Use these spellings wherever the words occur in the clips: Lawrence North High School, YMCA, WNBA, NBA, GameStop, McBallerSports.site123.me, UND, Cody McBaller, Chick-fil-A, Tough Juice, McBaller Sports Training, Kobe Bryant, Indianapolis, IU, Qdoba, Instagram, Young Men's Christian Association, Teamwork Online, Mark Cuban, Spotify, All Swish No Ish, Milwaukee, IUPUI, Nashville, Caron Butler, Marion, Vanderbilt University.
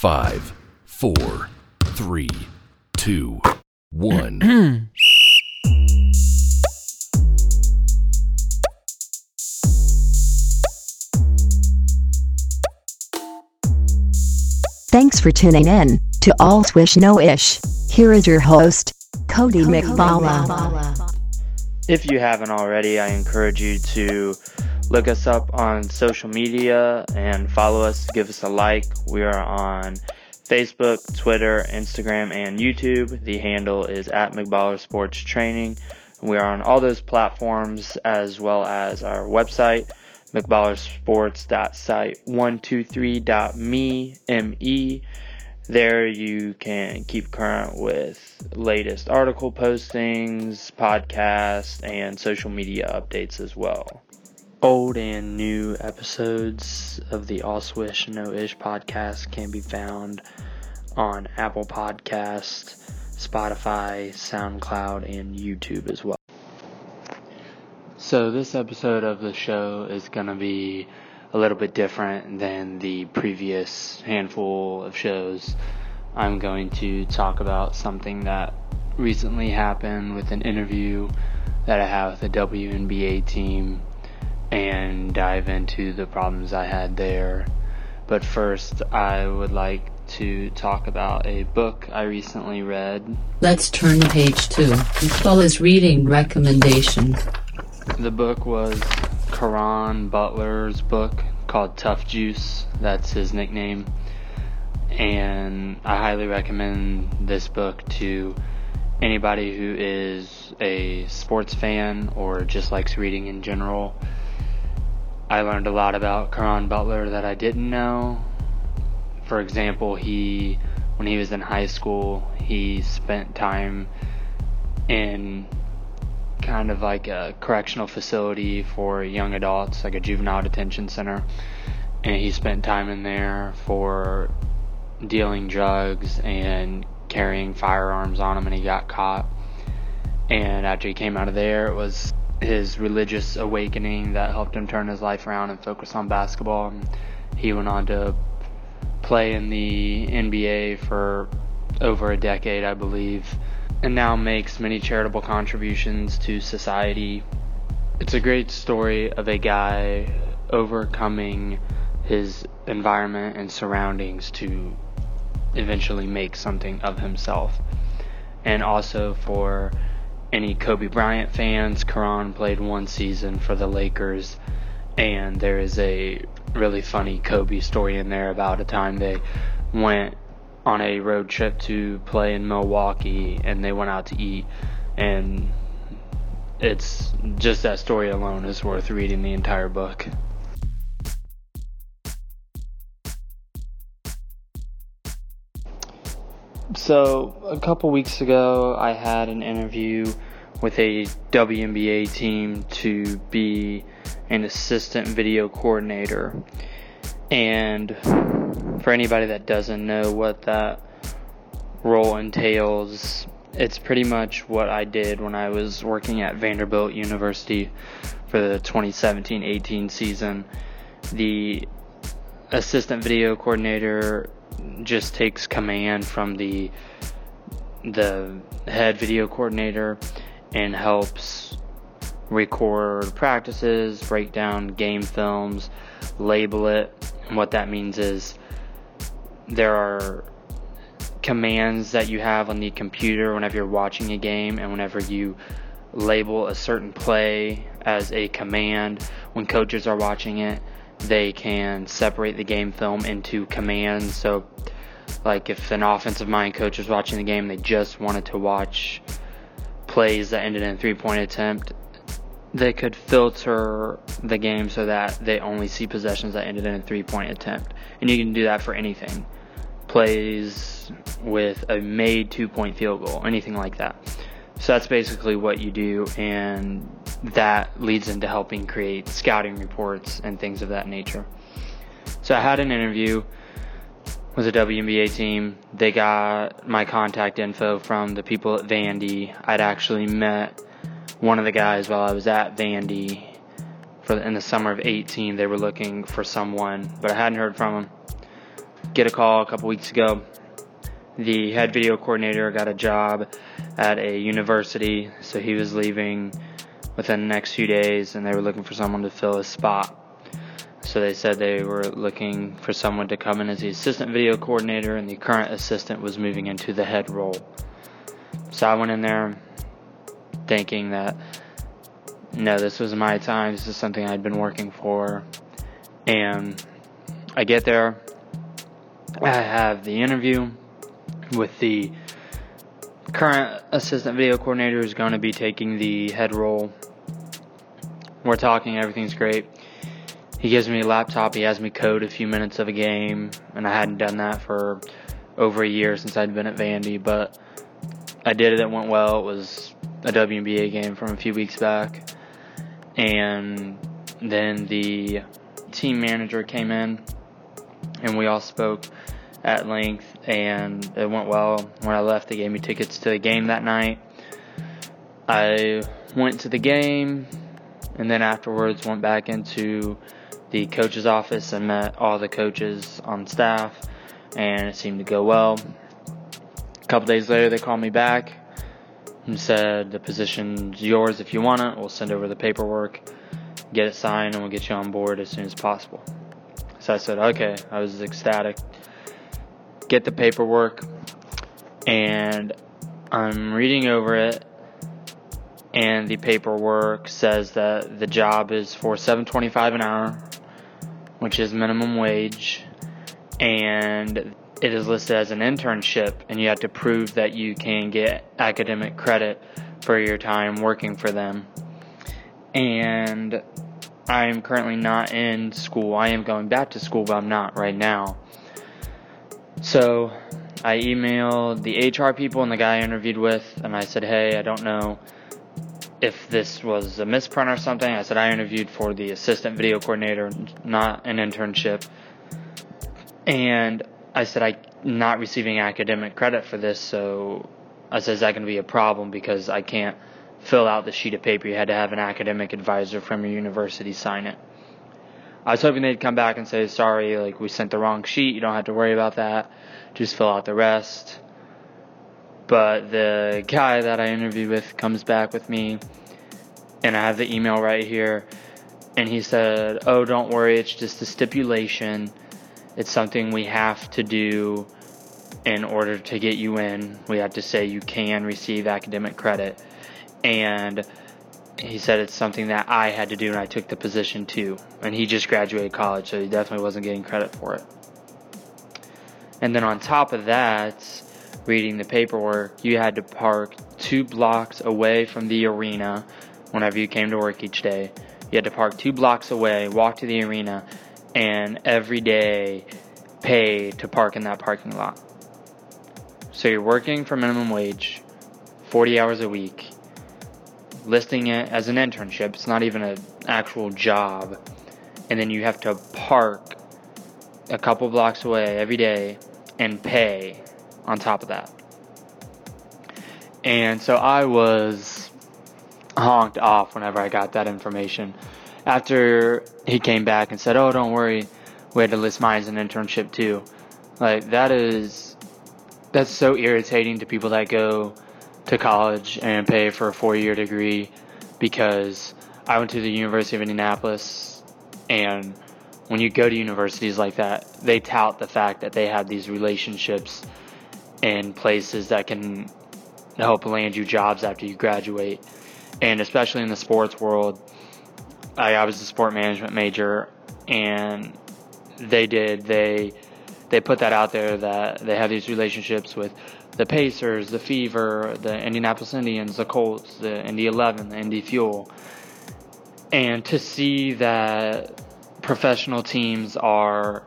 5, 4, 3, 2, 1. Thanks for tuning in to All Swish No Ish. Here is your host, Cody McBaller. If you haven't already, I encourage you to look us up on social media and follow us. Give us a like. We are on Facebook, Twitter, Instagram, and YouTube. The handle is at McBaller Sports Training. We are on all those platforms as well as our website, McBallerSports.site123.me. There you can keep current with latest article postings, podcasts, and social media updates as well. Old and new episodes of the All Swish No Ish podcast can be found on Apple Podcasts, Spotify, SoundCloud, and YouTube as well. So this episode of the show is going to be a little bit different than the previous handful of shows. I'm going to talk about something that recently happened with an interview that I had with the WNBA team, and dive into the problems I had there. But first, I would like to talk about a book I recently read. Let's turn to page 2. McBaller's reading recommendation. The book was Caron Butler's book called Tough Juice. That's his nickname. And I highly recommend this book to anybody who is a sports fan or just likes reading in general. I learned a lot about Caron Butler that I didn't know. For example, when he was in high school, he spent time in kind of like a correctional facility for young adults, like a juvenile detention center. And he spent time in there for dealing drugs and carrying firearms on him, and he got caught. And after he came out of there, it was his religious awakening that helped him turn his life around and focus on basketball. He went on to play in the NBA for over a decade, I believe, and now makes many charitable contributions to society. It's a great story of a guy overcoming his environment and surroundings to eventually make something of himself. And also for any Kobe Bryant fans, Caron played one season for the Lakers, and there is a really funny Kobe story in there about a time they went on a road trip to play in Milwaukee, and they went out to eat, and it's just that story alone is worth reading the entire book. So, a couple weeks ago, I had an interview with a WNBA team to be an assistant video coordinator. And for anybody that doesn't know what that role entails, it's pretty much what I did when I was working at Vanderbilt University for the 2017-18 season. The assistant video coordinator just takes command from the head video coordinator and helps record practices, break down game films, label it. And what that means is there are commands that you have on the computer whenever you're watching a game, and whenever you label a certain play as a command, when coaches are watching it, they can separate the game film into commands. So, like, if an offensive mind coach is watching the game, they just wanted to watch plays that ended in a three-point attempt, they could filter the game so that they only see possessions that ended in a three-point attempt. And you can do that for anything. Plays with a made two-point field goal, anything like that. So that's basically what you do, and that leads into helping create scouting reports and things of that nature. So I had an interview with a WNBA team. They got my contact info from the people at Vandy. I'd actually met one of the guys while I was at Vandy in the summer of 18. They were looking for someone, but I hadn't heard from him. get a call a couple weeks ago. The head video coordinator got a job at a university, so he was leaving within the next few days, and they were looking for someone to fill his spot. So they said they were looking for someone to come in as the assistant video coordinator, and the current assistant was moving into the head role. So I went in there thinking that, no, this was my time. This is something I'd been working for. And I get there. I have the interview with the current assistant video coordinator who's going to be taking the head role. We're talking. Everything's great. He gives me a laptop. He has me code a few minutes of a game. And I hadn't done that for over a year since I'd been at Vandy. But I did it. It went well. It was a WNBA game from a few weeks back. And then the team manager came in. And we all spoke at length. And it went well. When I left, they gave me tickets to the game that night. I went to the game. And then afterwards went back into the coach's office and met all the coaches on staff, and it seemed to go well. A couple days later, they called me back and said, the position's yours if you want it. We'll send over the paperwork, get it signed, and we'll get you on board as soon as possible. So I said, okay. I was ecstatic. Get the paperwork, and I'm reading over it, and the paperwork says that the job is for $7.25 an hour, which is minimum wage, and it is listed as an internship, and you have to prove that you can get academic credit for your time working for them. And I am currently not in school. I am going back to school, but I'm not right now. So I emailed the HR people and the guy I interviewed with, and I said, hey, I don't know if this was a misprint or something. I said I interviewed for the assistant video coordinator, not an internship. And I said I'm not receiving academic credit for this, so I said, is that going to be a problem because I can't fill out the sheet of paper? You had to have an academic advisor from your university sign it. I was hoping they'd come back and say, sorry, like we sent the wrong sheet. You don't have to worry about that. Just fill out the rest. But the guy that I interviewed with comes back with me, and I have the email right here, and he said, oh, don't worry, it's just a stipulation. It's something we have to do in order to get you in. We have to say you can receive academic credit. And he said it's something that I had to do, and I took the position too. And he just graduated college, so he definitely wasn't getting credit for it. And then on top of that, reading the paperwork, you had to park 2 blocks away from the arena whenever you came to work each day. You had to park 2 blocks away, walk to the arena, and every day pay to park in that parking lot. So you're working for minimum wage, 40 hours a week, listing it as an internship. It's not even an actual job. And then you have to park a couple blocks away every day and pay on top of that. And so I was honked off whenever I got that information. After he came back and said, oh, don't worry, we had to list mine as an internship too. Like, that's so irritating to people that go to college and pay for a 4-year degree, because I went to the University of Indianapolis, and when you go to universities like that, they tout the fact that they have these relationships and places that can help land you jobs after you graduate. And especially in the sports world, I was a sport management major, and they put that out there that they have these relationships with the Pacers, the Fever, the Indianapolis Indians, the Colts, the Indy 11, the Indy Fuel. And to see that professional teams are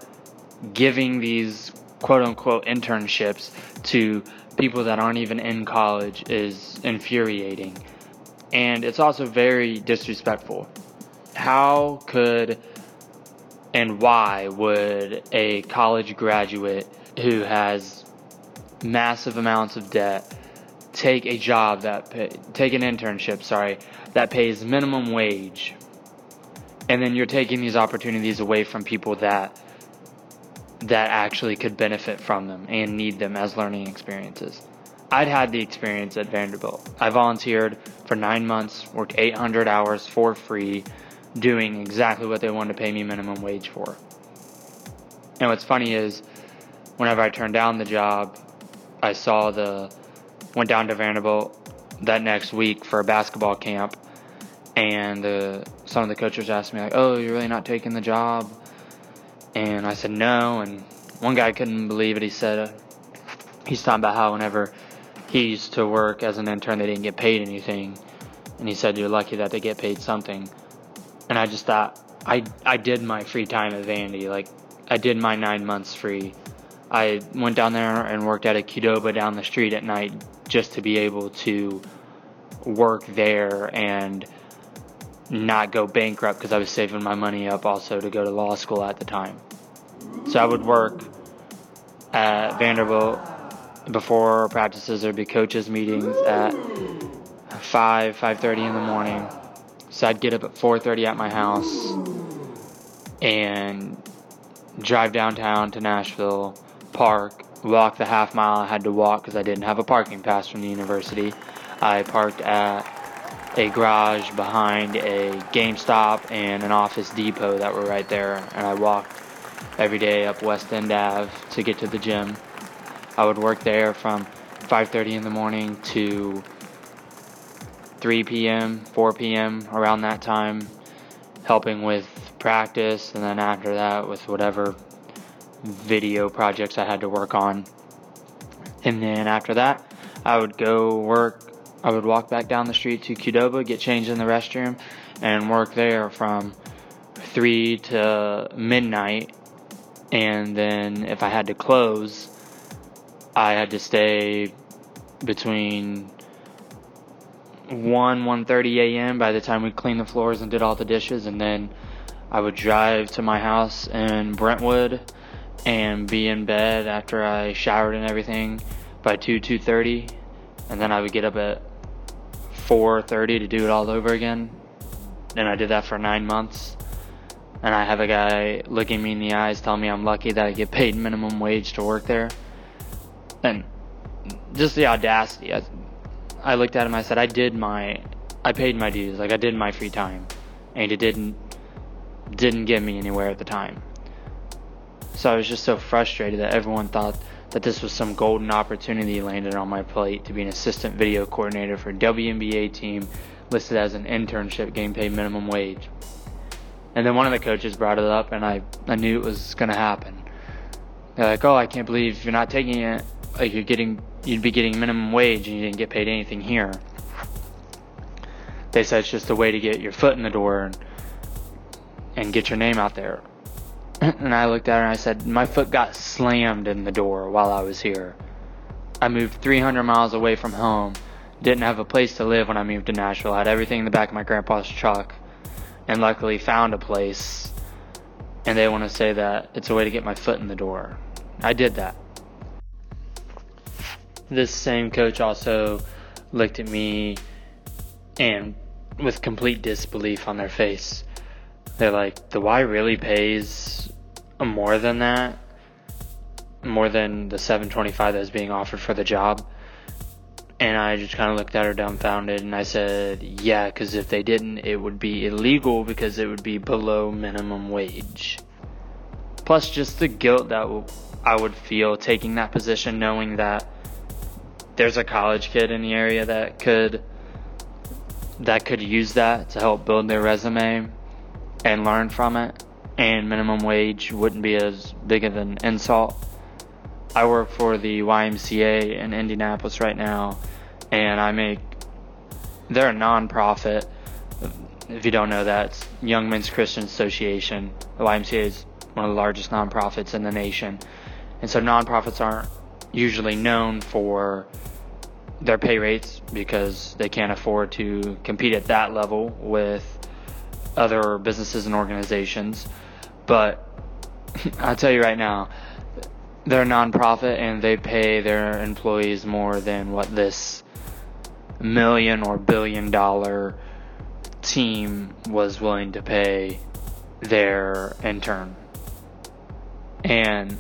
giving these quote-unquote internships to people that aren't even in college is infuriating. And it's also very disrespectful. How could and why would a college graduate who has massive amounts of debt take a job take an internship that pays minimum wage? And then you're taking these opportunities away from people that that actually could benefit from them and need them as learning experiences. I'd had the experience at Vanderbilt. I volunteered for 9 months, worked 800 hours for free, doing exactly what they wanted to pay me minimum wage for. And what's funny is, whenever I turned down the job, went down to Vanderbilt that next week for a basketball camp, and some of the coaches asked me, like, "Oh, you're really not taking the job?" And I said no, and one guy couldn't believe it. He said he's talking about how whenever he used to work as an intern, they didn't get paid anything, and he said, "You're lucky that they get paid something." And I just thought, I did my free time at Vandy. Like, I did my 9 months free. I went down there and worked at a Qdoba down the street at night just to be able to work there and not go bankrupt, because I was saving my money up also to go to law school at the time. So I would work at Vanderbilt before practices. There'd be coaches' meetings at 5:30 in the morning. So I'd get up at 4:30 at my house and drive downtown to Nashville, park, walk the half mile I had to walk because I didn't have a parking pass from the university. I parked at a garage behind a GameStop and an Office Depot that were right there, and I walked every day up West End Ave to get to the gym. I would work there from 5:30 in the morning to 3 p.m., 4 p.m., around that time, helping with practice, and then after that with whatever video projects I had to work on. And then after that, I would go work. I would walk back down the street to Qdoba, get changed in the restroom, and work there from 3 to midnight. And then if I had to close, I had to stay between 1:30 a.m. by the time we cleaned the floors and did all the dishes. And then I would drive to my house in Brentwood and be in bed after I showered and everything by 2:30. And then I would get up at 4:30 to do it all over again. And I did that for 9 months. And I have a guy looking me in the eyes telling me I'm lucky that I get paid minimum wage to work there. And just the audacity. I looked at him, I said, I paid my dues. Like, I did my free time. And it didn't get me anywhere at the time. So I was just so frustrated that everyone thought that this was some golden opportunity landed on my plate to be an assistant video coordinator for a WNBA team listed as an internship, getting paid minimum wage. And then one of the coaches brought it up, and I knew it was going to happen. They're like, "Oh, I can't believe you're not taking it. Like, you'd be getting minimum wage and you didn't get paid anything here." They said it's just a way to get your foot in the door and get your name out there. And I looked at her and I said, my foot got slammed in the door while I was here. I moved 300 miles away from home, didn't have a place to live when I moved to Nashville, had everything in the back of my grandpa's truck, and luckily found a place. And they want to say that it's a way to get my foot in the door. I did that. This same coach also looked at me and with complete disbelief on their face. They're like, the Y really pays more than that, more than the $7.25 that was being offered for the job. And I just kind of looked at her dumbfounded, and I said, yeah, because if they didn't, it would be illegal because it would be below minimum wage. Plus just the guilt that I would feel taking that position, knowing that there's a college kid in the area that could use that to help build their resume and learn from it, and minimum wage wouldn't be as big of an insult. I work for the YMCA in Indianapolis right now, and they're a non-profit. If you don't know that, it's Young Men's Christian Association. The YMCA is one of the largest nonprofits in the nation. And so nonprofits aren't usually known for their pay rates because they can't afford to compete at that level with other businesses and organizations. But I'll tell you right now, they're a nonprofit and they pay their employees more than what this million or billion-dollar team was willing to pay their intern. And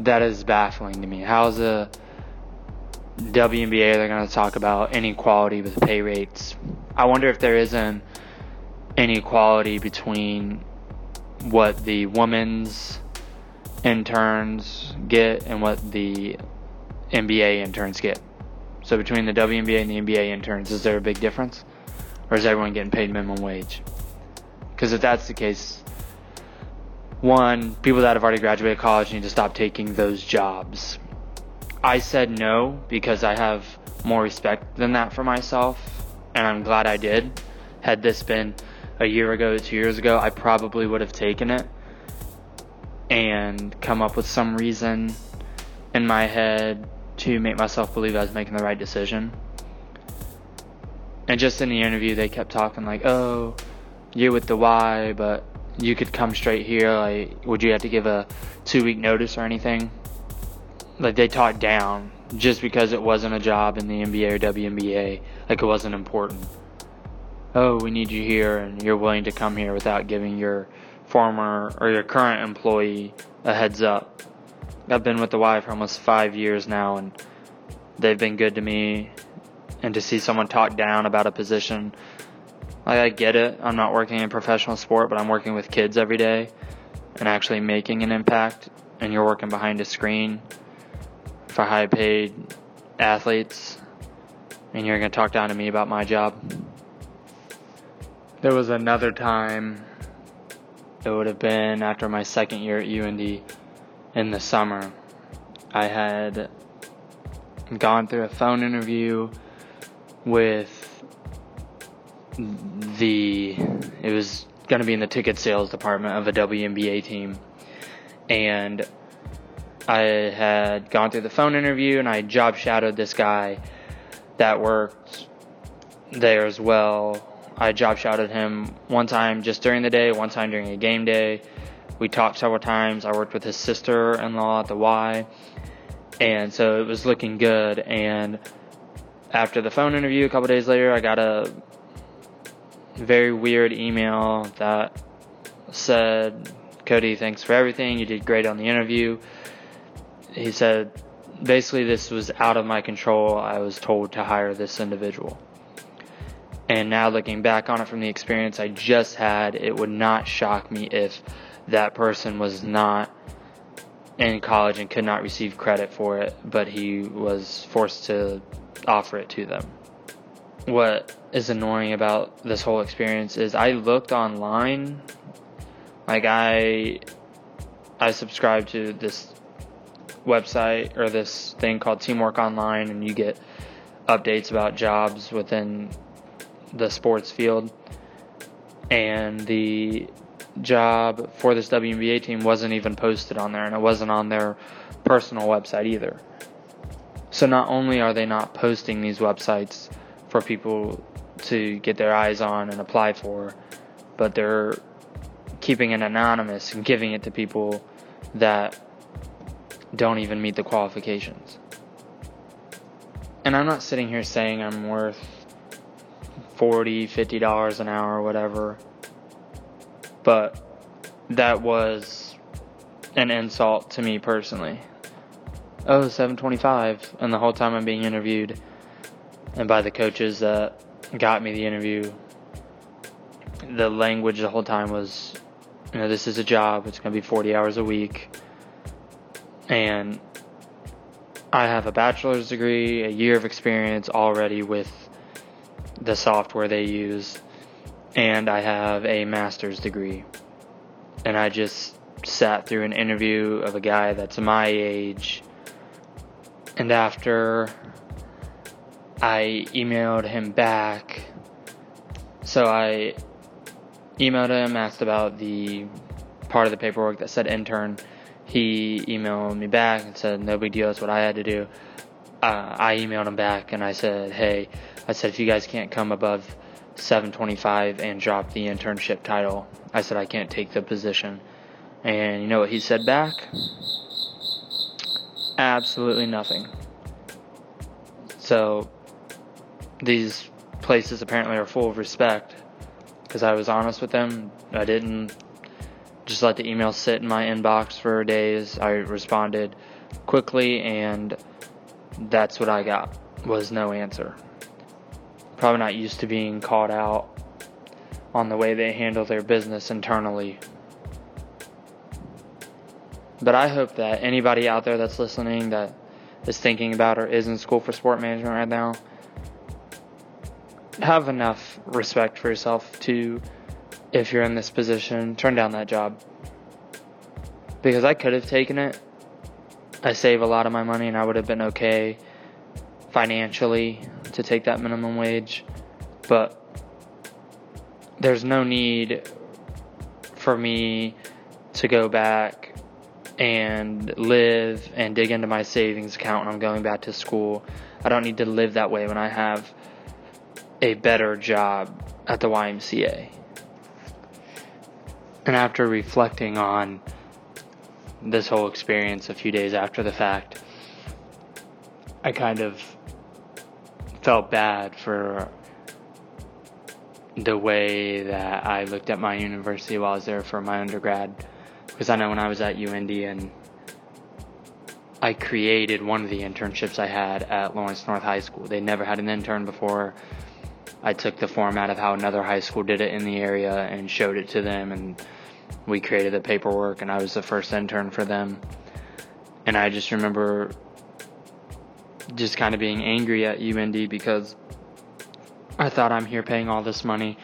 that is baffling to me. How's the WNBA, they're going to talk about inequality with pay rates? I wonder if there is an inequality between what the women's interns get and what the NBA interns get. So between the WNBA and the NBA interns, is there a big difference? Or is everyone getting paid minimum wage? Because if that's the case, one, people that have already graduated college need to stop taking those jobs. I said no because I have more respect than that for myself, and I'm glad I did. Had this been a year ago, 2 years ago, I probably would have taken it and come up with some reason in my head to make myself believe I was making the right decision. And just in the interview, they kept talking like, oh, you're with the Y, but you could come straight here. Like, would you have to give a 2-week notice or anything? Like, they talked down just because it wasn't a job in the NBA or WNBA. Like, it wasn't important. Oh, we need you here, and you're willing to come here without giving your former or your current employee a heads up. I've been with the Y for almost 5 years now, and they've been good to me. And to see someone talk down about a position, like, I get it. I'm not working in professional sport, but I'm working with kids every day and actually making an impact. And you're working behind a screen for high-paid athletes, and you're going to talk down to me about my job. There was another time, it would have been after my second year at UND in the summer. I had gone through a phone interview with it was going to be in the ticket sales department of a WNBA team, and I had gone through the phone interview and I job shadowed this guy that worked there as well. I job shadowed him one time just during the day, one time during a game day. We talked several times. I worked with his sister-in-law at the Y, and so it was looking good. And after the phone interview, a couple days later, I got a very weird email that said, Cody, thanks for everything. You did great on the interview. He said, basically, this was out of my control. I was told to hire this individual. And now looking back on it from the experience I just had, it would not shock me if that person was not in college and could not receive credit for it, but he was forced to offer it to them. What is annoying about this whole experience is I looked online, like I subscribed to this website or this thing called Teamwork Online, and you get updates about jobs within the sports field, and the job for this WNBA team wasn't even posted on there, and it wasn't on their personal website either. So not only are they not posting these websites for people to get their eyes on and apply for, but they're keeping it anonymous and giving it to people that don't even meet the qualifications. And I'm not sitting here saying I'm worth $40-$50 an hour or whatever, but that was an insult to me personally. Oh, $7.25, and the whole time I'm being interviewed, and by the coaches that got me the interview, the language the whole time was, you know, this is a job, it's going to be 40 hours a week, and I have a bachelor's degree, a year of experience already with the software they use, and I have a master's degree. And I just sat through an interview of a guy that's my age, and after I emailed him back, so I emailed him, asked about the part of the paperwork that said intern. He emailed me back and said, no big deal, that's what I had to do. I emailed him back and I said, hey, I said, if you guys can't come above $7.25 and drop the internship title, I said, I can't take the position. And you know what he said back? Absolutely nothing. So these places apparently are full of respect because I was honest with them. I didn't just let the email sit in my inbox for days. I responded quickly, and that's what I got, was no answer. Probably not used to being called out on the way they handle their business internally. But I hope that anybody out there that's listening that is thinking about or is in school for sport management right now, have enough respect for yourself to, if you're in this position, turn down that job. Because I could have taken it. I save a lot of my money and I would have been okay financially to take that minimum wage. But there's no need for me to go back and live and dig into my savings account when I'm going back to school. I don't need to live that way when I have a better job at the YMCA. And after reflecting on this whole experience a few days after the fact, I kind of felt bad for the way that I looked at my university while I was there for my undergrad, because I know when I was at UND and I created one of the internships I had at Lawrence North High School. They never had an intern before. I took the format of how another high school did it in the area and showed it to them, and we created the paperwork, and I was the first intern for them. And I just remember just kind of being angry at UND because I thought, I'm here paying all this money,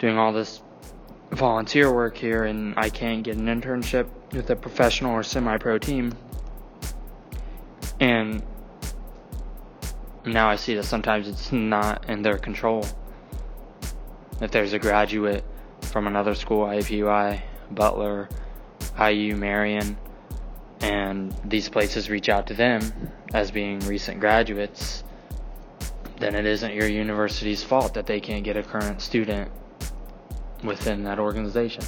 doing all this volunteer work here, and I can't get an internship with a professional or semi-pro team. And now I see that sometimes it's not in their control. If there's a graduate from another school, IUPUI, Butler, IU, Marion, and these places reach out to them as being recent graduates, then it isn't your university's fault that they can't get a current student within that organization.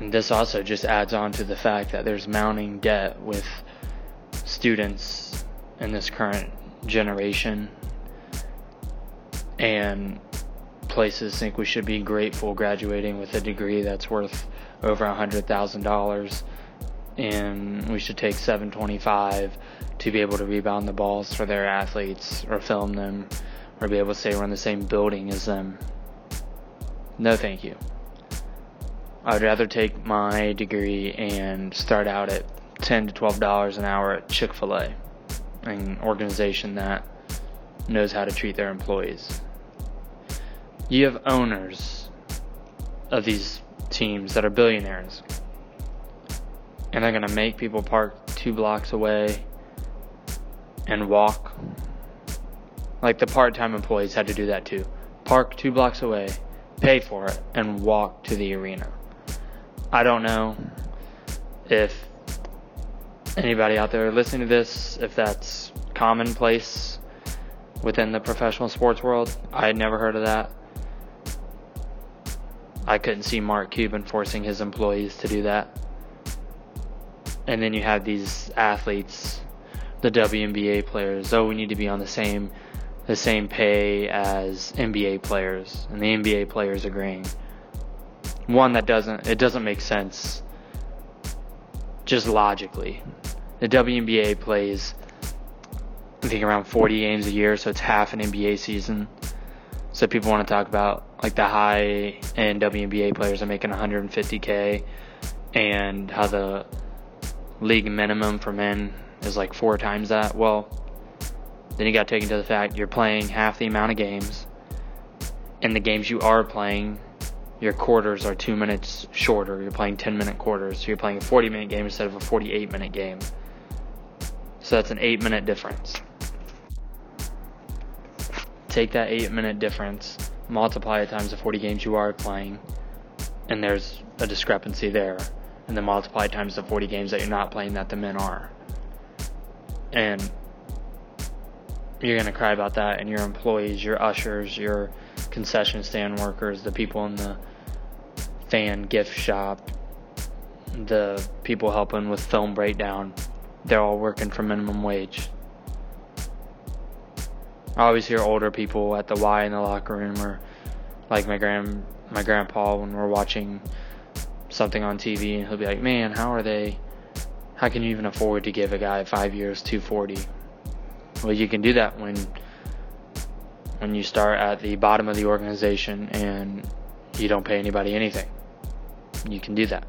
And this also just adds on to the fact that there's mounting debt with students in this current generation, and places think we should be grateful graduating with a degree that's worth over $100,000, and we should take $725 to be able to rebound the balls for their athletes or film them or be able to say we're in the same building as them. No, thank you. I'd rather take my degree and start out at $10 to $12 an hour at Chick-fil-A, an organization that knows how to treat their employees. You have owners of these teams that are billionaires, and they're going to make people park 2 blocks away and walk. Like, the part-time employees had to do that too. Park 2 blocks away, pay for it, and walk to the arena. I don't know if anybody out there listening to this, if that's commonplace within the professional sports world. I had never heard of that. I couldn't see Mark Cuban forcing his employees to do that. And then you have these athletes, the WNBA players. Oh, we need to be on the same pay as NBA players, and the NBA players agreeing. One, it doesn't make sense just logically. The WNBA plays, I think, around 40 games a year, so it's half an NBA season. So people want to talk about, like, the high-end WNBA players are making $150K, and how the league minimum for men is like 4 times that. Well, then you got to take into the fact you're playing half the amount of games, and the games you are playing, your quarters are 2 minutes shorter. You're playing 10-minute quarters, so you're playing a 40-minute game instead of a 48-minute game. So that's an 8-minute difference. Take that 8-minute difference, multiply it times the 40 games you are playing, and there's a discrepancy there. And then multiply it times the 40 games that you're not playing that the men are. And you're going to cry about that, and your employees, your ushers, your concession stand workers, the people in the fan gift shop, the people helping with film breakdown, they're all working for minimum wage. I always hear older people at the Y in the locker room, or like my grandpa when we're watching something on TV, and he'll be like, man, how are they how can you even afford to give a guy 5 years, $240? Well, you can do that when you start at the bottom of the organization and you don't pay anybody anything. You can do that.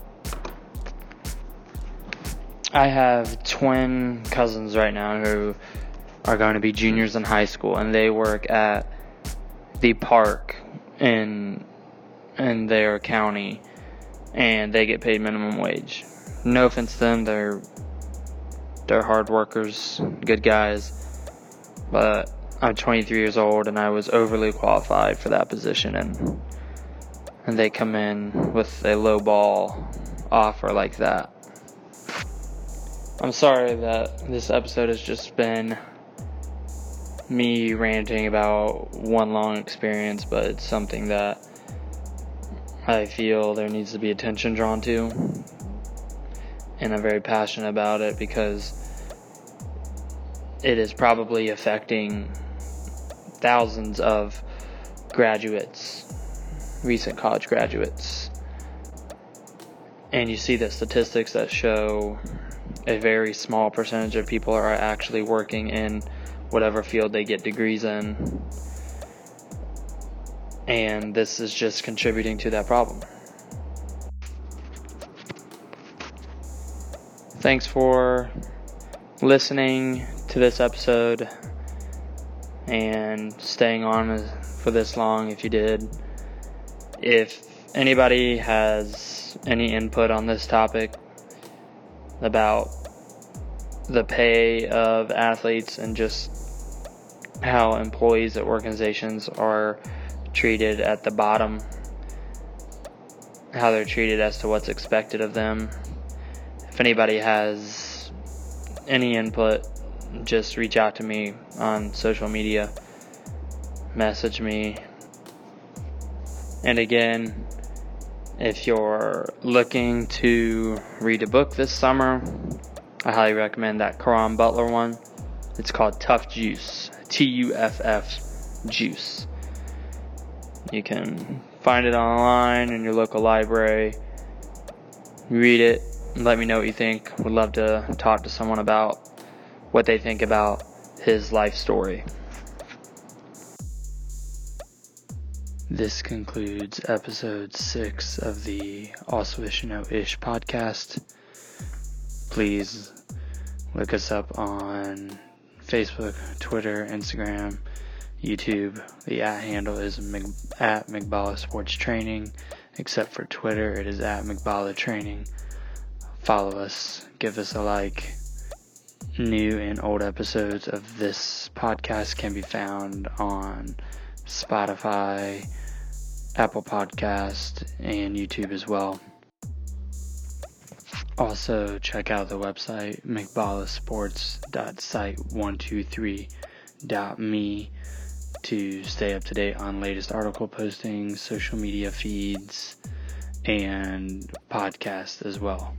I have twin cousins right now who are going to be juniors in high school, and they work at the park in their county, and they get paid minimum wage. No offense to them, they're hard workers, good guys, but I'm 23 years old and I was overly qualified for that position, and they come in with a low ball offer like that. I'm sorry that this episode has just been me ranting about one long experience, but it's something that I feel there needs to be attention drawn to, and I'm very passionate about it because it is probably affecting thousands of graduates, recent college graduates. And you see the statistics that show a very small percentage of people are actually working in whatever field they get degrees in. And this is just contributing to that problem. Thanks for listening to this episode and staying on for this long if you did. If anybody has any input on this topic about the pay of athletes and just how employees at organizations are treated at the bottom, how they're treated as to what's expected of them, if anybody has any input, just reach out to me on social media, message me. And again, if you're looking to read a book this summer, I highly recommend that Caron Butler one. It's called Tough Juice, T-U-F-F Juice. You can find it online in your local library. Read it. Let me know what you think. Would love to talk to someone about what they think about his life story. This concludes episode 6 of the All Swish No Ish podcast. Please look us up on Facebook, Twitter, Instagram, YouTube. The @handle is at McBaller Sports Training. Except for Twitter, it is at McBaller Training. Follow us. Give us a like. New and old episodes of this podcast can be found on Spotify, Apple Podcast, and YouTube as well. Also, check out the website, McBallerSports.site123.me, to stay up to date on latest article postings, social media feeds, and podcasts as well.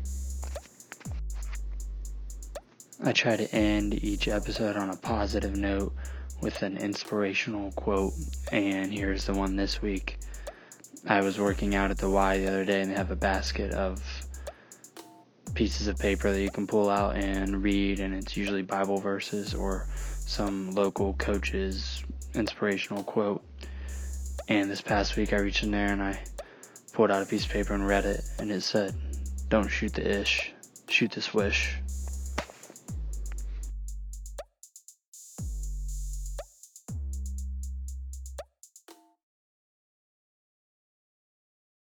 I try to end each episode on a positive note with an inspirational quote, and here's the one this week. I was working out at the Y the other day, and they have a basket of pieces of paper that you can pull out and read, and it's usually Bible verses or some local coach's inspirational quote. And this past week I reached in there and I pulled out a piece of paper and read it, and it said, "Don't shoot the ish, shoot the swish."